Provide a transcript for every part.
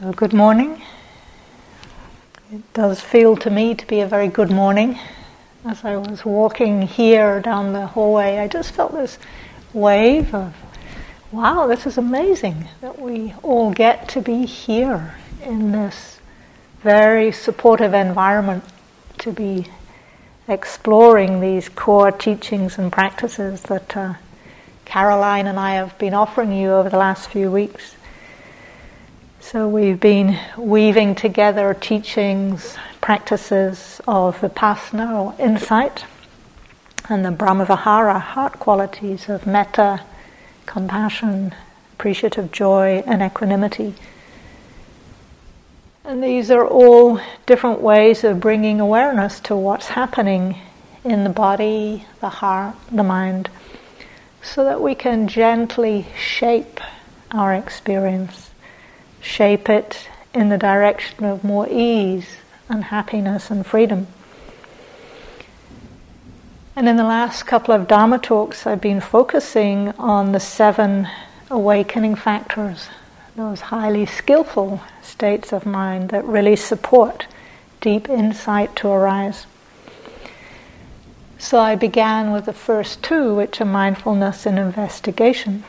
So good morning. It does feel to me to be a very good morning. As I was walking here down the hallway, I just felt this wave of, wow, this is amazing that we all get to be here in this very supportive environment to be exploring these core teachings and practices that Caroline and I have been offering you over the last few weeks. So we've been weaving together teachings, practices of Vipassana or insight, and the Brahmavihara heart qualities of metta, compassion, appreciative joy, and equanimity. And these are all different ways of bringing awareness to what's happening in the body, the heart, the mind, so that we can gently shape our experience. Shape it in the direction of more ease and happiness and freedom. And in the last couple of Dharma talks, I've been focusing on the 7 awakening factors, those highly skillful states of mind that really support deep insight to arise. So I began with the first 2, which are mindfulness and investigation,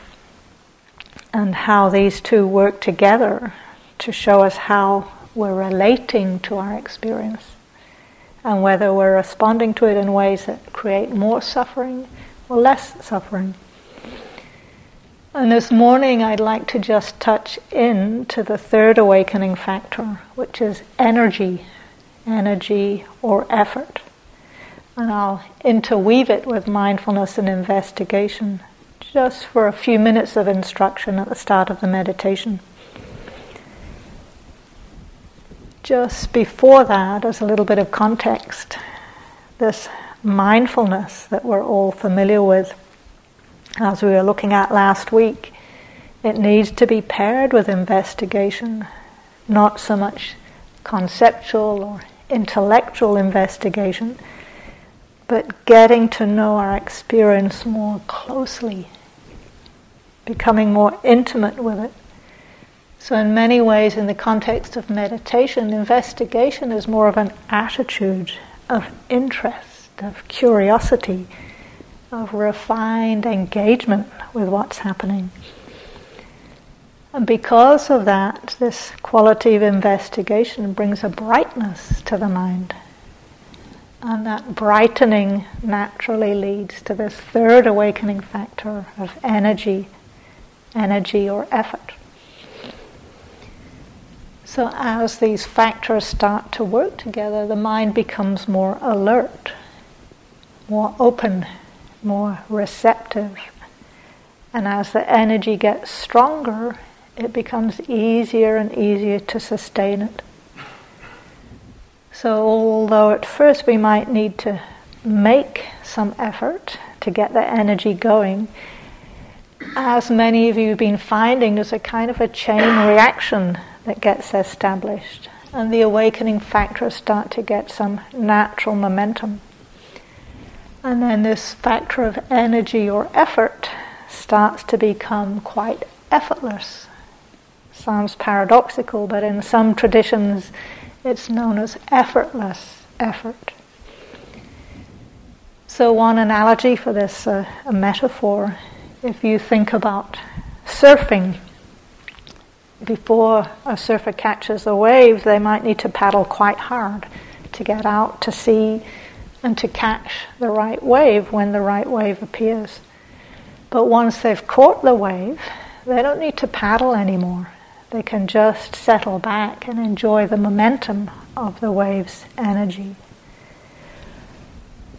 and how these 2 work together to show us how we're relating to our experience and whether we're responding to it in ways that create more suffering or less suffering. And this morning I'd like to just touch into the 3rd awakening factor, which is energy or effort. And I'll interweave it with mindfulness and investigation just for a few minutes of instruction at the start of the meditation. Just before that, as a little bit of context, this mindfulness that we're all familiar with, as we were looking at last week, it needs to be paired with investigation, not so much conceptual or intellectual investigation, but getting to know our experience more closely, becoming more intimate with it. So in many ways, in the context of meditation, investigation is more of an attitude of interest, of curiosity, of refined engagement with what's happening. And because of that, this quality of investigation brings a brightness to the mind. And that brightening naturally leads to this 3rd awakening factor of energy or effort. So as these factors start to work together, the mind becomes more alert, more open, more receptive. And as the energy gets stronger, it becomes easier and easier to sustain it. So although at first we might need to make some effort to get the energy going, as many of you have been finding, there's a kind of a chain reaction that gets established, and the awakening factors start to get some natural momentum. And then this factor of energy or effort starts to become quite effortless. Sounds paradoxical, but in some traditions it's known as effortless effort. So one analogy for this, a metaphor, if you think about surfing, before a surfer catches a wave, they might need to paddle quite hard to get out to sea and to catch the right wave when the right wave appears. But once they've caught the wave, they don't need to paddle anymore. They can just settle back and enjoy the momentum of the wave's energy.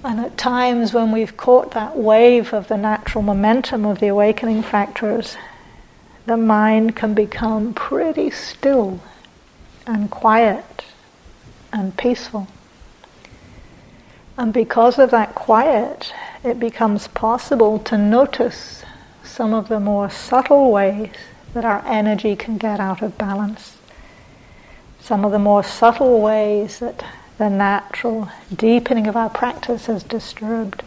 And at times when we've caught that wave of the natural momentum of the awakening factors, the mind can become pretty still and quiet and peaceful. And because of that quiet, it becomes possible to notice some of the more subtle ways that our energy can get out of balance. Some of the more subtle ways that the natural deepening of our practice is disturbed.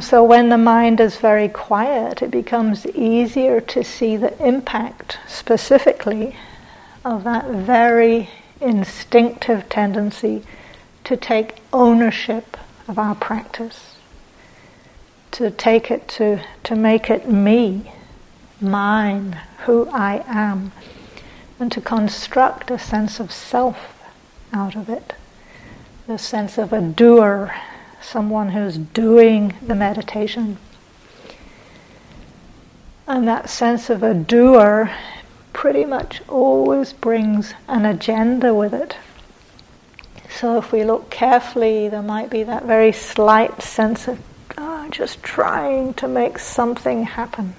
So when the mind is very quiet, it becomes easier to see the impact specifically of that very instinctive tendency to take ownership of our practice, to take it to make it me, mine, who I am, and to construct a sense of self out of it, the sense of a doer, someone who's doing the meditation. And that sense of a doer pretty much always brings an agenda with it. So if we look carefully, there might be that very slight sense of just trying to make something happen,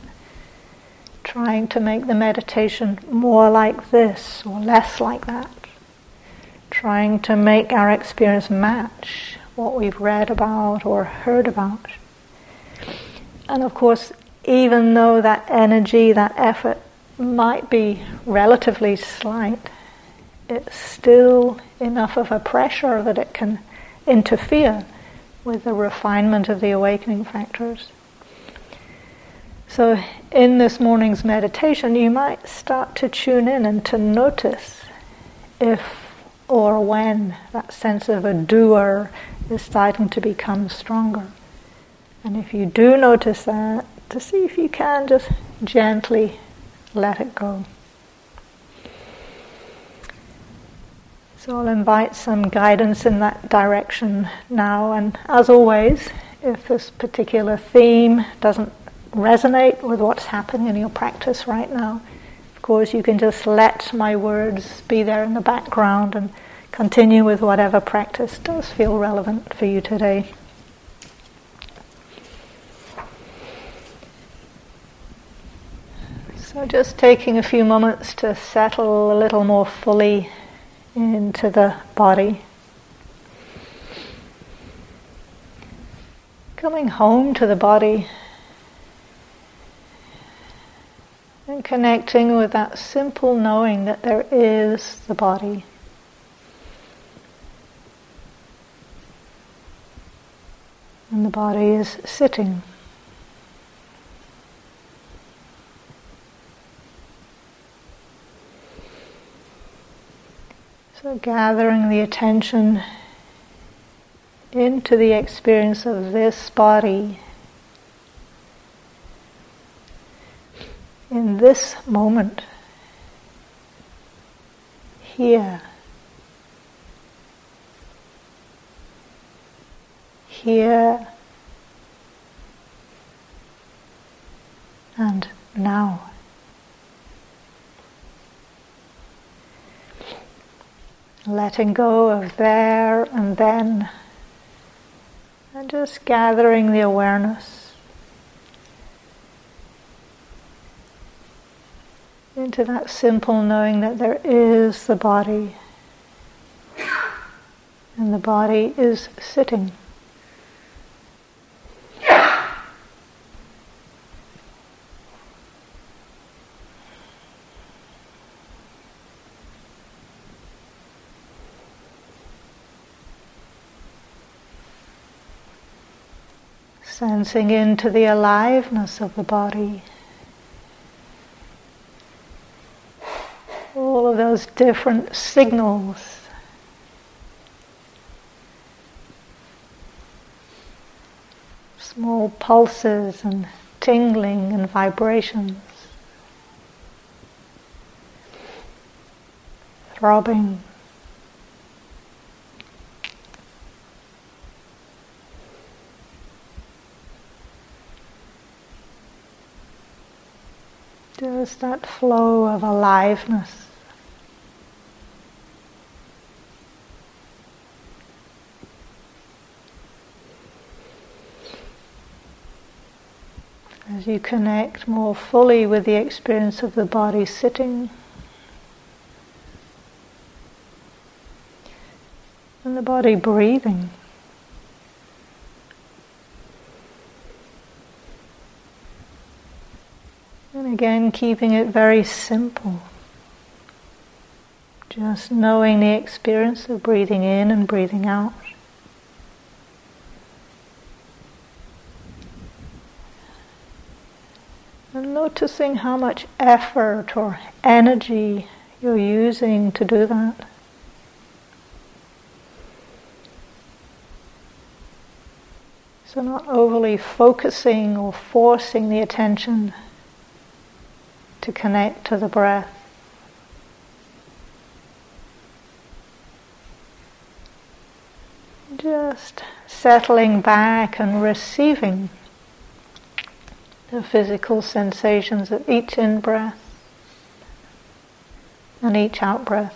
trying to make the meditation more like this or less like that, trying to make our experience match what we've read about or heard about. And of course, even though that energy, that effort might be relatively slight, it's still enough of a pressure that it can interfere with the refinement of the awakening factors. So in this morning's meditation, you might start to tune in and to notice if or when that sense of a doer is starting to become stronger. And if you do notice that, to see if you can just gently let it go. So I'll invite some guidance in that direction now. And as always, if this particular theme doesn't resonate with what's happening in your practice right now, of course you can just let my words be there in the background and continue with whatever practice does feel relevant for you today. So just taking a few moments to settle a little more fully into the body. Coming home to the body and connecting with that simple knowing that there is the body. And the body is sitting. So gathering the attention into the experience of this body in this moment, here and now. Letting go of there and then, and just gathering the awareness into that simple knowing that there is the body, and the body is sitting. Sensing into the aliveness of the body. All of those different signals – small pulses and tingling and vibrations, throbbing. Just that flow of aliveness. As you connect more fully with the experience of the body sitting, and the body breathing. Again, keeping it very simple. Just knowing the experience of breathing in and breathing out. And noticing how much effort or energy you're using to do that. So not overly focusing or forcing the attention to connect to the breath. Just settling back and receiving the physical sensations of each in-breath and each out-breath.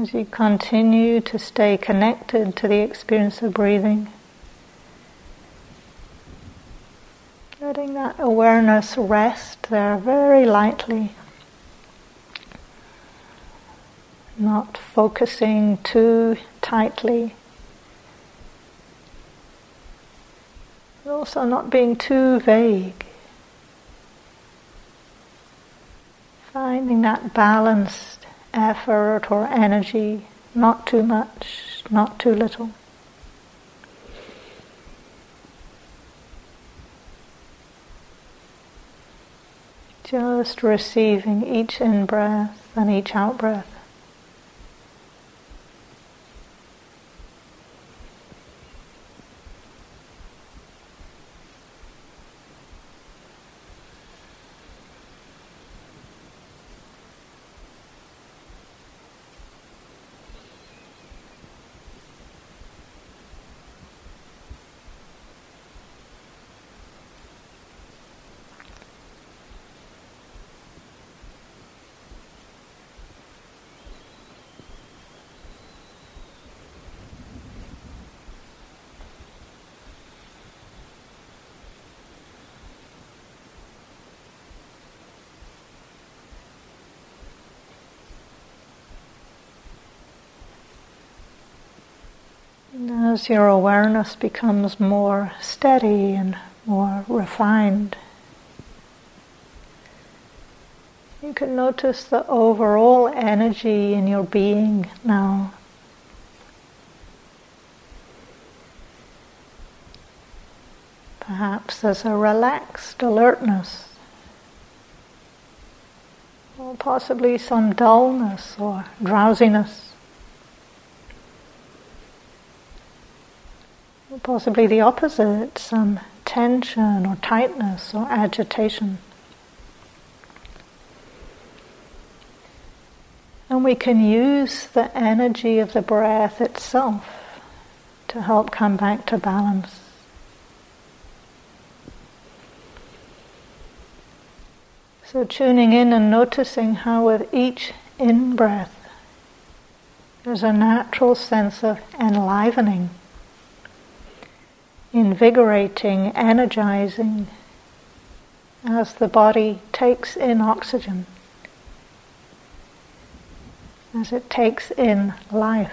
As you continue to stay connected to the experience of breathing, letting that awareness rest there very lightly, not focusing too tightly, and also not being too vague, finding that balance. Effort or energy, not too much, not too little. Just receiving each in-breath and each out-breath. As your awareness becomes more steady and more refined, you can notice the overall energy in your being now. Perhaps there's a relaxed alertness, or possibly some dullness or drowsiness. Possibly the opposite, some tension or tightness or agitation. And we can use the energy of the breath itself to help come back to balance. So tuning in and noticing how with each in-breath there's a natural sense of enlivening, invigorating, energizing, as the body takes in oxygen, as it takes in life.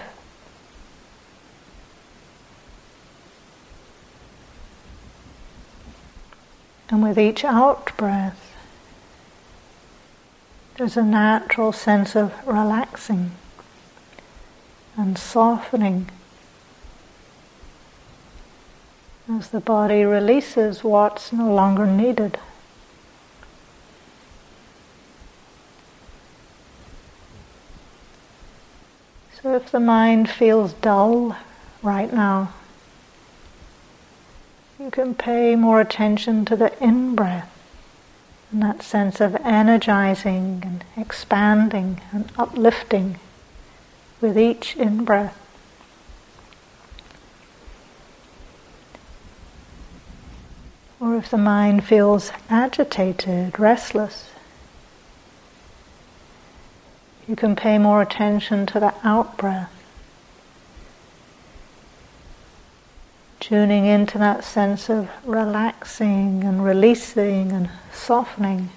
And with each out-breath, there's a natural sense of relaxing and softening, as the body releases what's no longer needed. So if the mind feels dull right now, you can pay more attention to the in-breath and that sense of energizing and expanding and uplifting with each in-breath. Or if the mind feels agitated, restless, You can pay more attention to the out-breath. Tuning into that sense of relaxing and releasing and softening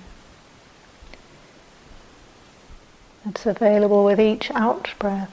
that's available with each out-breath.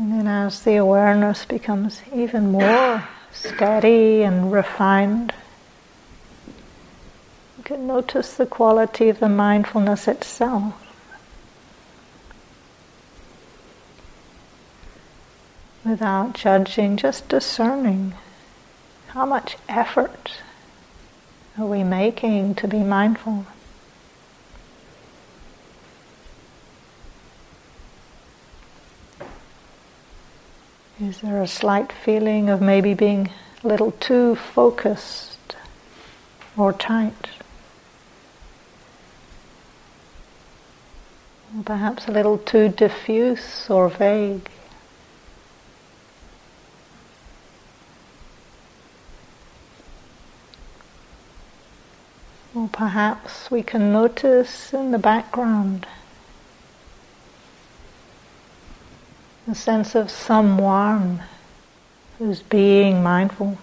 And then as the awareness becomes even more steady and refined, you can notice the quality of the mindfulness itself. Without judging, just discerning how much effort are we making to be mindful. Is there a slight feeling of maybe being a little too focused or tight? Or perhaps a little too diffuse or vague? Or perhaps we can notice in the background the sense of someone who's being mindful,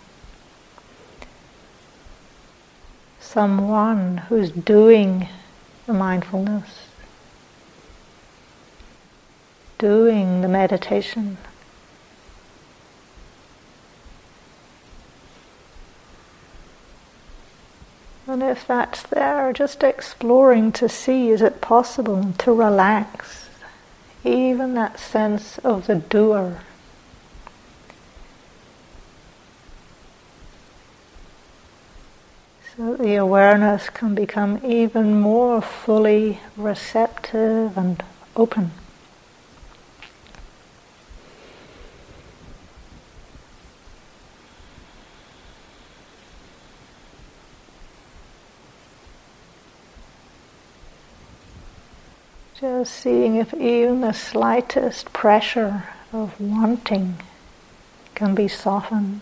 someone who's doing the mindfulness, doing the meditation. And if that's there, just exploring to see, is it possible to relax? Even that sense of the doer. So the awareness can become even more fully receptive and open. Just seeing if even the slightest pressure of wanting can be softened.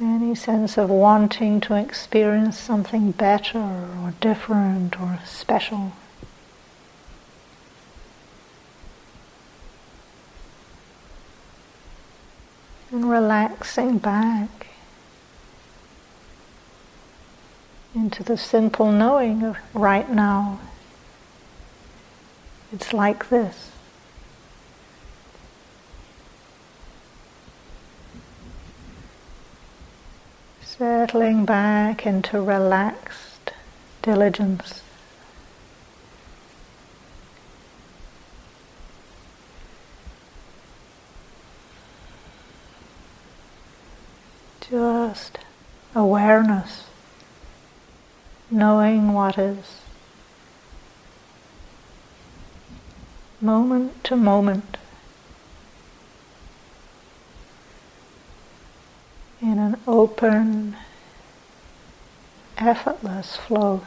Any sense of wanting to experience something better or different or special. And relaxing back into the simple knowing of right now. It's like this. Settling back into relaxed diligence. Just awareness. Knowing what is, moment to moment, in an open, effortless flow.